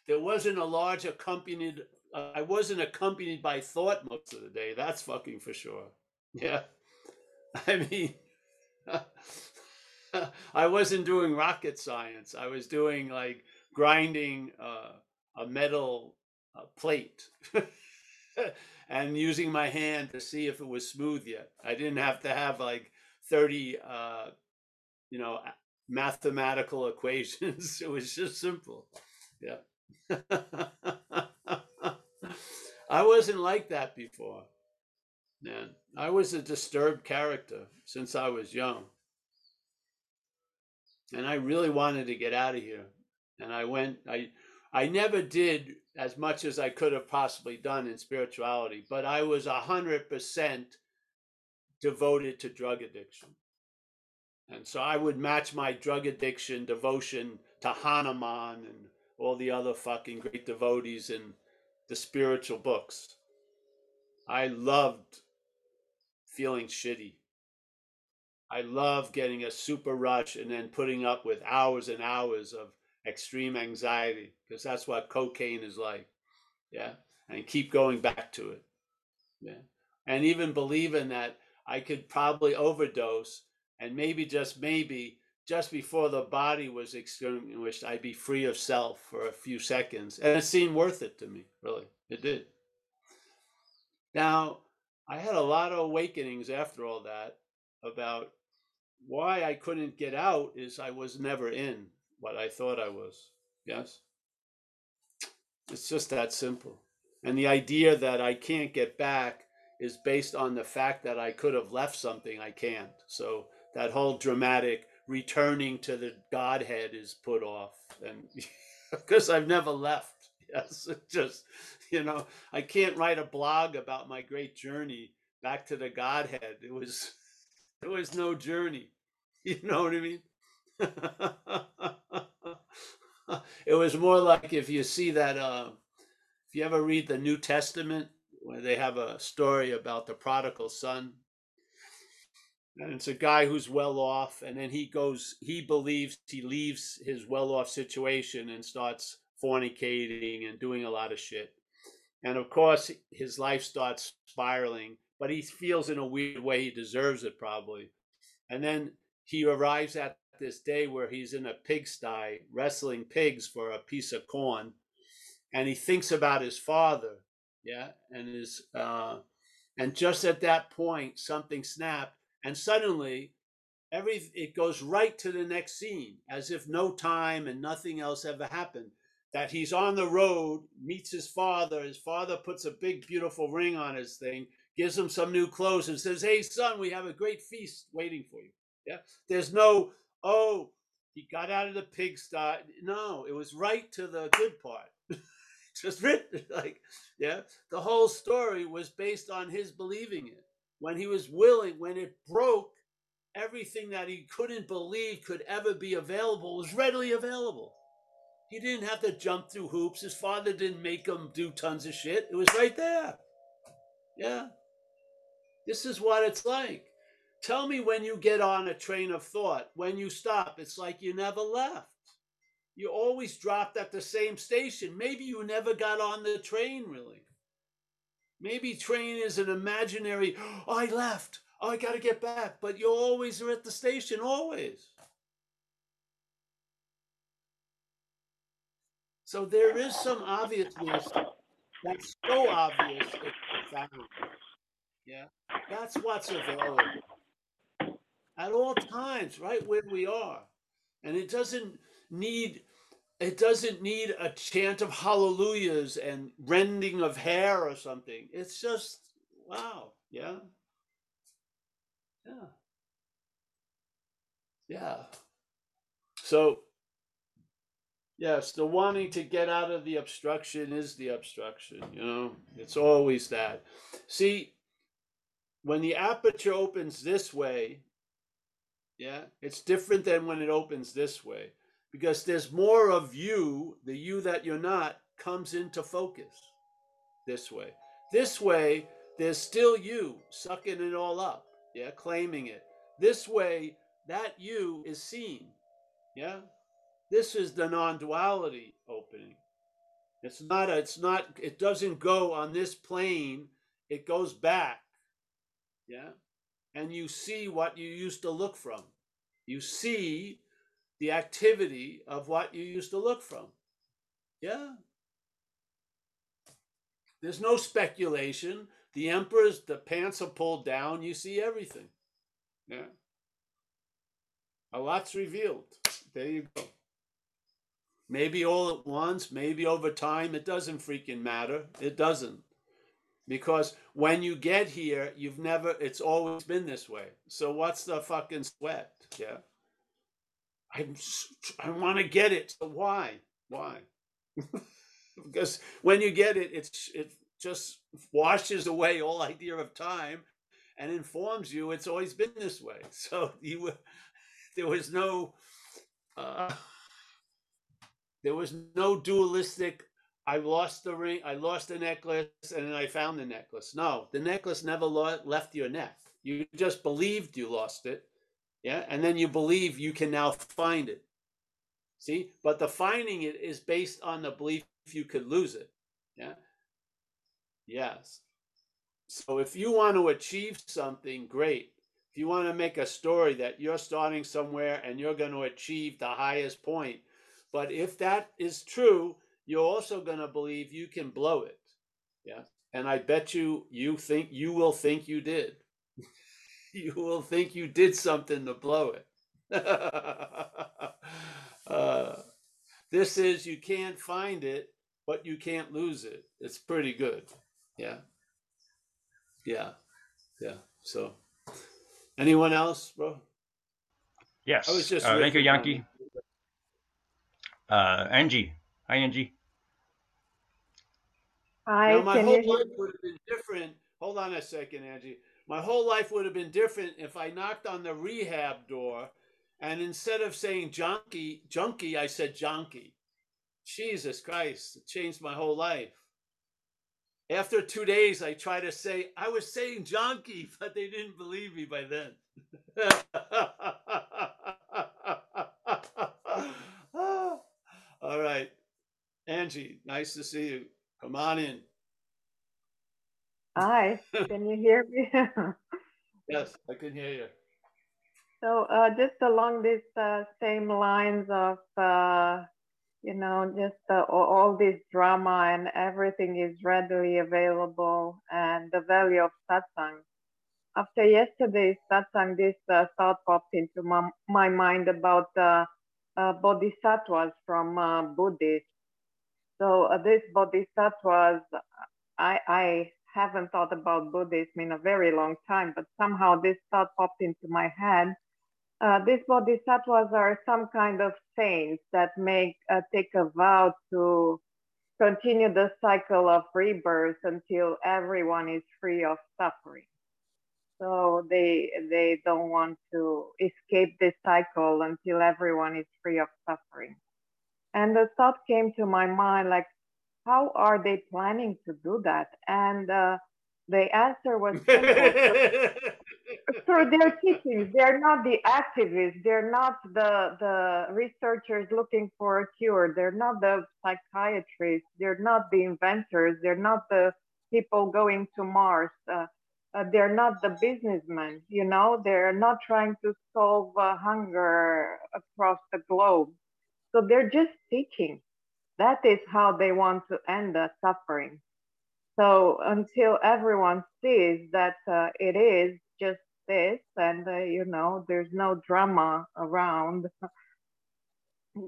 there wasn't a large accompanied, uh, I wasn't accompanied by thought most of the day. That's fucking for sure. Yeah. I mean, I wasn't doing rocket science. I was doing like grinding uh, a metal uh, plate and using my hand to see if it was smooth yet. I didn't have to have like thirty, uh, you know, mathematical equations. It was just simple. Yeah. I wasn't like that before, man. I was a disturbed character since I was young, and I really wanted to get out of here. And I went, I I never did as much as I could have possibly done in spirituality, but I was a hundred percent devoted to drug addiction. And so I would match my drug addiction devotion to Hanuman and all the other fucking great devotees in the spiritual books. I loved feeling shitty. I loved getting a super rush and then putting up with hours and hours of extreme anxiety, because that's what cocaine is like. Yeah. And keep going back to it. Yeah. And even believing that I could probably overdose and maybe just maybe just before the body was extinguished, I'd be free of self for a few seconds. And it seemed worth it to me, really. It did. Now, I had a lot of awakenings after all that about why I couldn't get out is I was never in what I thought I was. Yes? It's just that simple. And the idea that I can't get back is based on the fact that I could have left something I can't. So that whole dramatic returning to the Godhead is put off, and because I've never left. Yes, it just, you know, I can't write a blog about my great journey back to the Godhead. It was, there was no journey. You know what I mean? It was more like if you see that, uh, if you ever read the New Testament, where they have a story about the prodigal son. And it's a guy who's well off, and then he goes, he believes he leaves his well off situation and starts fornicating and doing a lot of shit. And of course, his life starts spiraling, but he feels in a weird way he deserves it probably. And then he arrives at this day where he's in a pigsty wrestling pigs for a piece of corn, and he thinks about his father. Yeah. And his, uh, and just at that point, something snapped. And suddenly, every it goes right to the next scene, as if no time and nothing else ever happened. That he's on the road, meets his father. His father puts a big, beautiful ring on his thing, gives him some new clothes, and says, "Hey, son, we have a great feast waiting for you." Yeah, there's no, oh, he got out of the pigsty. No, it was right to the good part. Just written like, yeah. The whole story was based on his believing it. When he was willing, when it broke, everything that he couldn't believe could ever be available was readily available. He didn't have to jump through hoops. His father didn't make him do tons of shit. It was right there. Yeah. This is what it's like. Tell me when you get on a train of thought, when you stop, it's like you never left. you always dropped at the same station. Maybe you never got on the train, really. Maybe train is an imaginary, oh, I left, oh, I got to get back. But you always are at the station, always. So there is some obviousness that's so obvious it's profound. Yeah, that's what's available at all times, right where we are. And it doesn't need, it doesn't need a chant of hallelujahs and rending of hair or something. It's just, wow, yeah, yeah, yeah. So, yes, the wanting to get out of the obstruction is the obstruction, you know, it's always that. See, when the aperture opens this way, yeah, it's different than when it opens this way, because there's more of you, the you that you're not, comes into focus this way. This way, there's still you sucking it all up, yeah, claiming it. This way, that you is seen, yeah. This is the non-duality opening. It's not, a, it's not, it doesn't go on this plane, it goes back, yeah? And you see what you used to look from. You see the activity of what you used to look from, yeah? There's no speculation. The emperors, the pants are pulled down, you see everything, yeah? A lot's revealed, there you go. Maybe all at once, maybe over time, it doesn't freaking matter. It doesn't. Because when you get here, you've never, it's always been this way. So what's the fucking sweat? Yeah. I'm, I want to get it. So why? Why? Because when you get it, it's, it just washes away all idea of time and informs you it's always been this way. So you were, there was no... Uh, There was no dualistic, I lost the ring, I lost the necklace, and then I found the necklace. No, the necklace never left your neck. You just believed you lost it, yeah? And then you believe you can now find it, see? But the finding it is based on the belief you could lose it, yeah? Yes. So if you want to achieve something, great. If you want to make a story that you're starting somewhere and you're going to achieve the highest point, but if that is true, you're also going to believe you can blow it. Yeah. And I bet you, you think you will think you did. You will think you did something to blow it. uh, this is, you can't find it, but you can't lose it. It's pretty good. Yeah. Yeah. Yeah. So anyone else, bro? Yes. I was just uh, thank you, Yankee. Uh, Angie. Hi, Angie. Hi. Now, my whole life would have been different. Hold on a second, Angie. My whole life would have been different if I knocked on the rehab door and instead of saying junkie, junkie, I said junkie. Jesus Christ, it changed my whole life. After two days, I tried to say, I was saying junkie, but they didn't believe me by then. All right, Angie, nice to see you. Come on in. Hi, can you hear me? Yes, I can hear you. So uh, just along these uh, same lines of, uh, you know, just uh, all this drama and everything is readily available and the value of satsang. After yesterday's satsang, this uh, thought popped into my, my mind about uh, Uh, bodhisattvas from uh, Buddhists. So uh, these bodhisattvas, I, I haven't thought about Buddhism in a very long time, but somehow this thought popped into my head. Uh, these bodhisattvas are some kind of saints that make uh, take a vow to continue the cycle of rebirth until everyone is free of suffering. So they they don't want to escape this cycle until everyone is free of suffering. And the thought came to my mind, like, how are they planning to do that? And uh, the answer was simple. through their teachings. They're not the activists. They're not the, the researchers looking for a cure. They're not the psychiatrists. They're not the inventors. They're not the people going to Mars. Uh, uh, they're not the businessmen, you know. They're not trying to solve uh, hunger across the globe. So they're just teaching. That is how they want to end the suffering. So until everyone sees that uh, it is just this, and uh, you know, there's no drama around,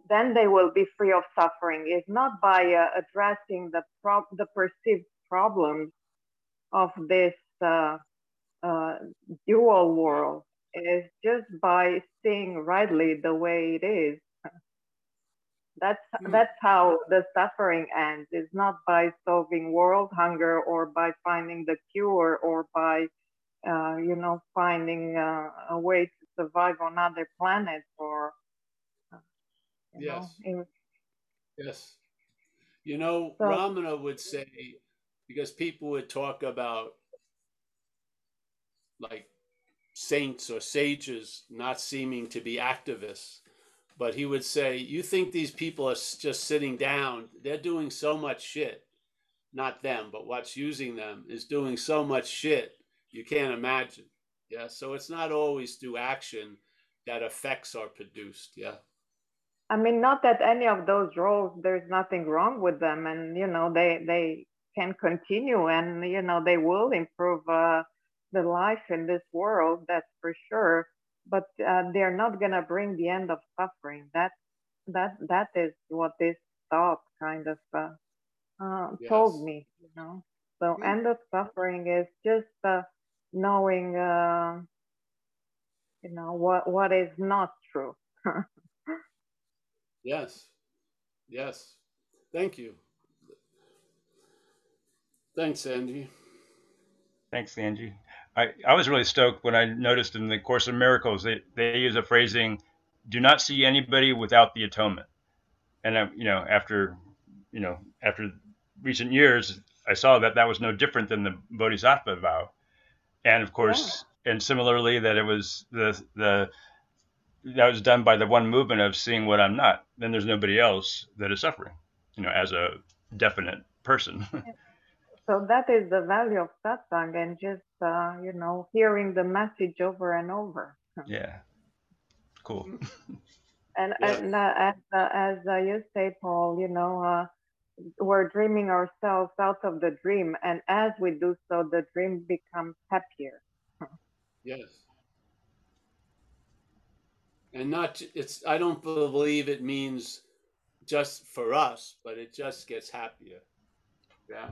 then they will be free of suffering. It's not by uh, addressing the pro the perceived problems of this uh, uh, dual world. It's just by seeing rightly the way it is. That's, that's how the suffering ends. It's not by solving world hunger or by finding the cure or by, uh, you know, finding uh, a way to survive on other planets or, uh, you yes. know. Yes. You know, so, Ramana would say, because people would talk about like saints or sages not seeming to be activists. But he would say, you think these people are just sitting down? They're doing so much shit. Not them, but what's using them is doing so much shit you can't imagine. Yeah. So it's not always through action that effects are produced. Yeah. I mean, not that any of those roles, there's nothing wrong with them. And, you know, they, they can continue and, you know, they will improve uh, the life in this world. That's for sure. But uh, they're not gonna bring the end of suffering. That that that is what this thought kind of uh, uh, yes. told me, you know. So mm-hmm. end of suffering is just uh, knowing, uh, you know, what what is not true. Yes, yes. Thank you. Thanks, Angie. Thanks, Angie. I, I was really stoked when I noticed in the Course in Miracles they they use a phrasing, "Do not see anybody without the atonement," and I, you know after you know after recent years I saw that that was no different than the Bodhisattva vow, and of course yeah. and similarly that it was the the that was done by the one movement of seeing what I'm not. Then there's nobody else that is suffering, you know, as a definite person. So that is the value of satsang, and just, uh, you know, hearing the message over and over. Yeah. Cool. and yeah. and uh, as, uh, as uh, you say, Paul, you know, uh, we're dreaming ourselves out of the dream. And as we do so, the dream becomes happier. Yes. And not, it's, I don't believe it means just for us, but it just gets happier. Yeah.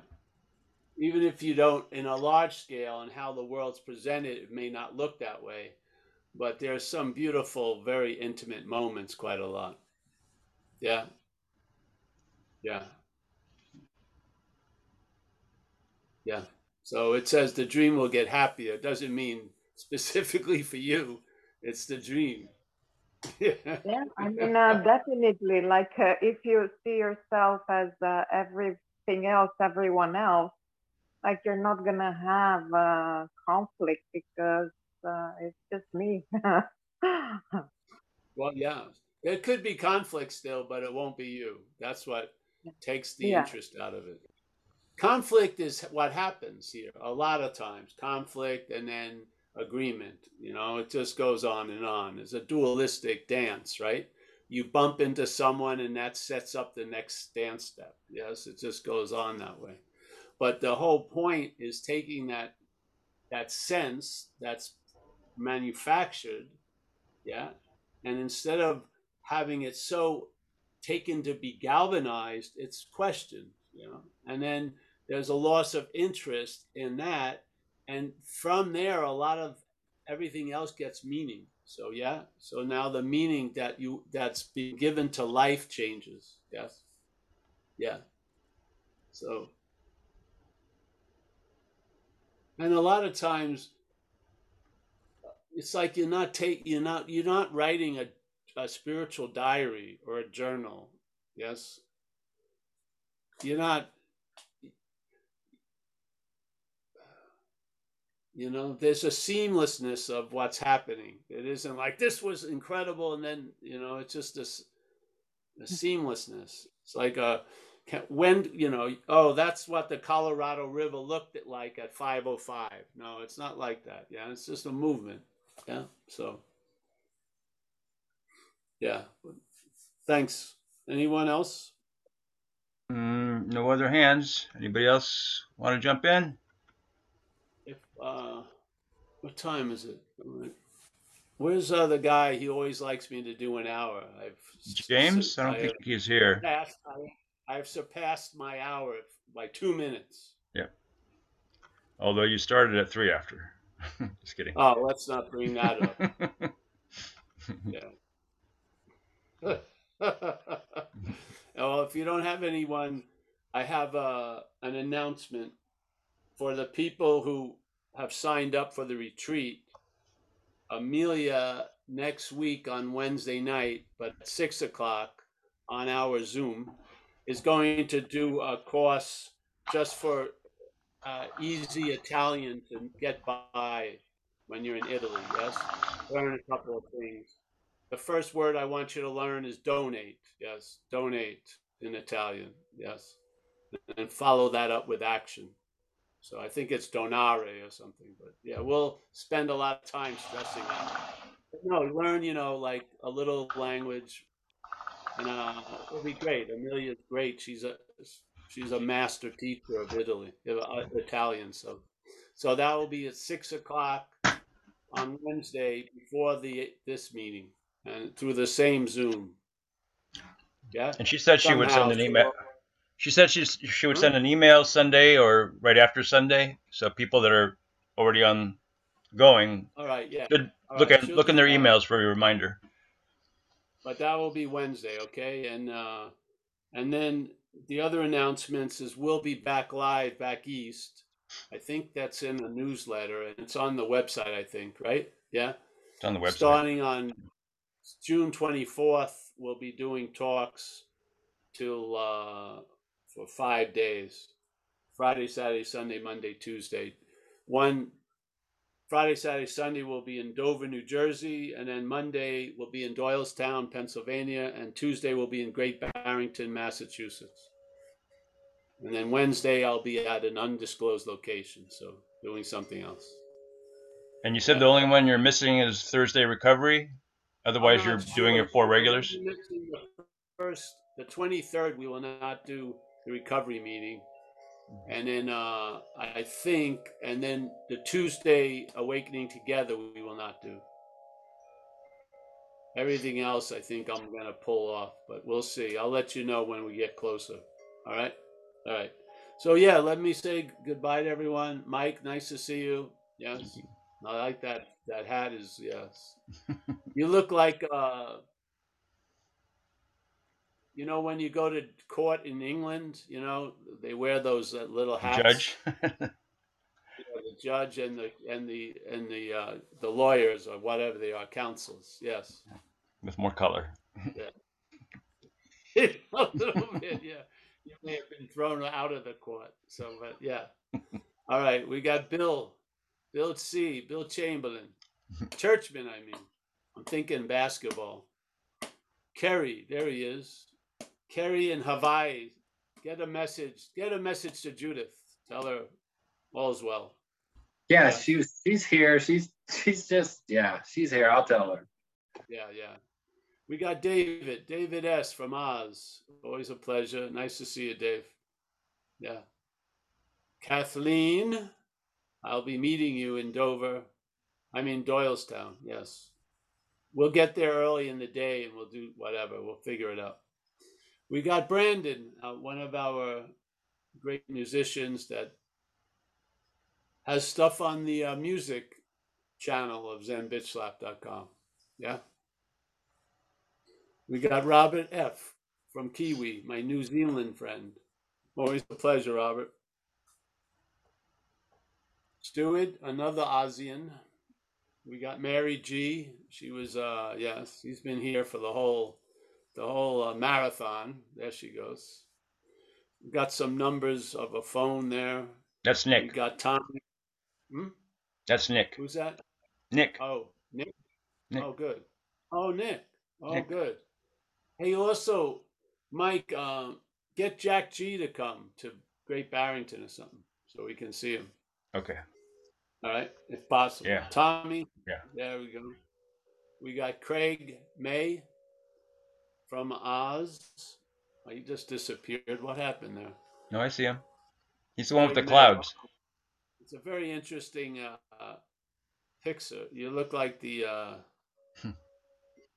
Even if you don't, in a large scale and how the world's presented, it may not look that way, but there's some beautiful, very intimate moments quite a lot. Yeah. Yeah. Yeah. So it says the dream will get happier. It doesn't mean specifically for you. It's the dream. Yeah. Yeah, I mean, uh, definitely. Like uh, if you see yourself as uh, everything else, everyone else, like you're not gonna have uh, conflict because uh, it's just me. Well, yeah, there could be conflict still, but it won't be you. That's what takes the yeah. interest out of it. Conflict is what happens here a lot of times. Conflict and then agreement. You know, it just goes on and on. It's a dualistic dance, right? You bump into someone, and that sets up the next dance step. Yes, it just goes on that way. But the whole point is taking that that sense that's manufactured, yeah, and instead of having it so taken to be galvanized, it's questioned, you know. And then there's a loss of interest in that, and from there, a lot of everything else gets meaning. So yeah, so now the meaning that you that's been given to life changes. Yes, yeah. So. And a lot of times, it's like you're not take you're not you're not writing a, a spiritual diary or a journal. Yes, you're not. You know, there's a seamlessness of what's happening. It isn't like this was incredible and then, you know, it's just this a seamlessness. It's like a when, you know, oh, that's what the Colorado River looked at like at five oh five. No, it's not like that. Yeah, it's just a movement. Yeah, so. Yeah, thanks. Anyone else? Mm, no other hands. Anybody else want to jump in? If uh, what time is it? Where's uh, the guy? He always likes me to do an hour. I've James. I don't I think he's here. Surpassed, I, I've surpassed my hour by two minutes. Yeah. Although you started at three after. Just kidding. Oh, let's not bring that up. Yeah. Well, if you don't have anyone, I have uh, an announcement for the people who have signed up for the retreat. Amelia next week on Wednesday night, but at six o'clock on our Zoom, is going to do a course just for uh, easy Italian to get by when you're in Italy. Yes, learn a couple of things. The first word I want you to learn is donate. Yes, donate in Italian. Yes, and follow that up with action. So I think it's donare or something, but yeah, we'll spend a lot of time stressing that. But no, learn, you know, like a little language, and uh, it'll be great. Amelia's great. She's a she's a master teacher of Italy, of Italian. So, so that will be at six o'clock on Wednesday before the this meeting. And through the same Zoom. Yeah. And she said Somehow she would send an email. She said she she would send an email Sunday or right after Sunday, so people that are already on going. All right. Yeah. Should All look right. at She'll look in their that. emails for a reminder. But that will be Wednesday, okay? And uh, and then the other announcements is we'll be back live back east. I think that's in the newsletter and it's on the website. I think right. Yeah. It's on the website. Starting on June twenty-fourth, we'll be doing talks till uh, for five days: Friday, Saturday, Sunday, Monday, Tuesday. One Friday, Saturday, Sunday will be in Dover, New Jersey, and then Monday will be in Doylestown, Pennsylvania, and Tuesday will be in Great Barrington, Massachusetts. And then Wednesday, I'll be at an undisclosed location, so doing something else. And you said yeah. the only one you're missing is Thursday recovery. Otherwise, you're sure. doing your four regulars. First, the twenty-third, we will not do the recovery meeting, and then uh, I think, and then the Tuesday awakening together, we will not do. Everything else, I think I'm going to pull off, but we'll see. I'll let you know when we get closer. All right, all right. So yeah, let me say goodbye to everyone. Mike, nice to see you. Yes, I like that. That hat is yes. You look like, uh, you know, when you go to court in England, you know, they wear those uh, little hats. Judge, you know, the judge and the and the and the uh, the lawyers or whatever they are, counsels. Yes, with more color. Yeah. A little bit, yeah. You may have been thrown out of the court. So, but yeah. All right, we got Bill, Bill C, Bill Chamberlain, Churchman. I mean. I'm thinking basketball. Kerry, there he is. Kerry in Hawaii. Get a message. Get a message to Judith. Tell her all's well. Yeah, yeah. she's she's here. She's she's just yeah, she's here. I'll tell her. Yeah, yeah. We got David, David S from Oz. Always a pleasure. Nice to see you, Dave. Yeah. Kathleen, I'll be meeting you in Dover. I mean Doylestown, yes. We'll get there early in the day and we'll do whatever. We'll figure it out. We got Brandon, uh, one of our great musicians that has stuff on the uh, music channel of zen bitslap dot com. Yeah. We got Robert F from Kiwi, my New Zealand friend. Always a pleasure, Robert. Stewart, another Aussian. We got Mary G. She was, uh, yes, she's been here for the whole, the whole uh, marathon. There she goes. We got some numbers of a phone there. That's Nick. We got Tommy. Hmm? That's Nick. Who's that? Nick. Oh, Nick. Nick. Oh, good. Oh, Nick. Oh, Nick. Good. Hey, also, Mike, uh, get Jack G to come to Great Barrington or something so we can see him. Okay. All right, if possible. Yeah. Tommy. Yeah. There we go. We got Craig May from Oz. Oh, he just disappeared. What happened there? No, I see him. He's the one Craig with the clouds. May. It's a very interesting uh, uh, picture. You look like the uh,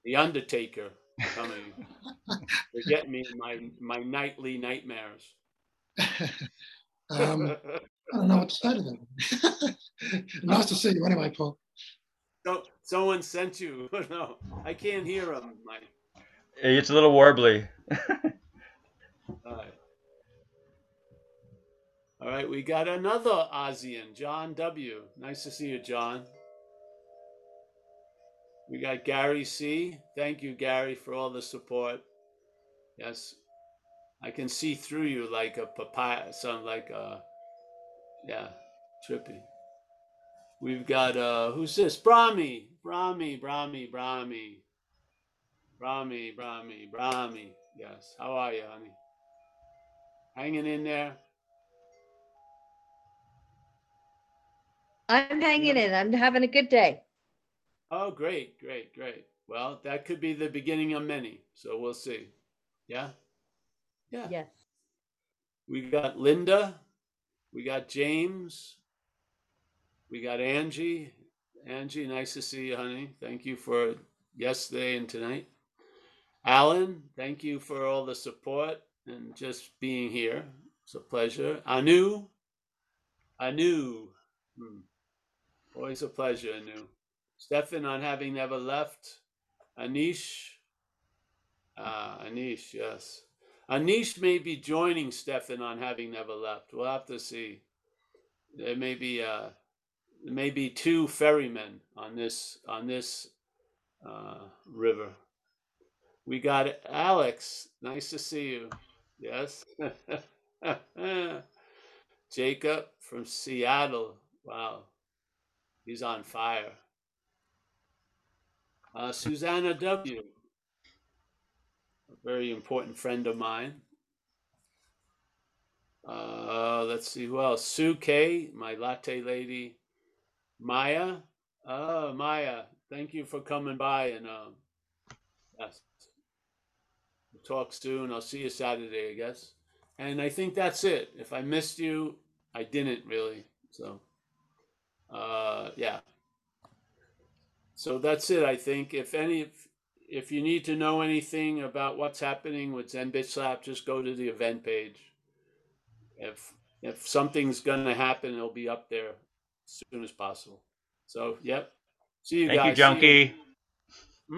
the Undertaker coming. They're getting me in my my nightly nightmares. um, I don't know what to say to them. Nice to see you anyway, Paul. So, someone sent you. No, I can't hear them, Mike. It's a little warbly. All right. All right, we got another Aussian, John W. Nice to see you, John. We got Gary C. Thank you, Gary, for all the support. Yes, I can see through you like a papaya, some like a, yeah, trippy. We've got, uh, who's this? Brahmi, Brahmi, Brahmi, Brahmi. Brahmi, Brahmi, Brahmi. Yes, how are you, honey? Hanging in there? I'm hanging in. I'm having a good day. Oh, great, great, great. Well, that could be the beginning of many, so we'll see. Yeah? Yeah. Yes. We got Linda. We got James. We got Angie. Angie, nice to see you, honey. Thank you for yesterday and tonight. Alan, thank you for all the support and just being here. It's a pleasure. Anu. Anu. Hmm. Always a pleasure, Anu. Stefan on Having Never Left. Anish. Uh, Anish, yes. Anish may be joining Stefan on Having Never Left. We'll have to see. There may be uh, there may be two ferrymen on this on this uh, river. We got Alex. Nice to see you. Yes. Jacob from Seattle. Wow. He's on fire. Uh, Susanna W. A very important friend of mine. Uh, let's see who else. Sue K, my latte lady. Maya. Oh, Maya, thank you for coming by. And um, yes. We'll talk soon. I'll see you Saturday, I guess. And I think that's it. If I missed you, I didn't really. So, uh, yeah. So that's it, I think. If any, if, if you need to know anything about what's happening with Zen Bitslap, just go to the event page. If if something's gonna happen, it'll be up there as soon as possible. So, yep. See you guys. Thank you, Junkie.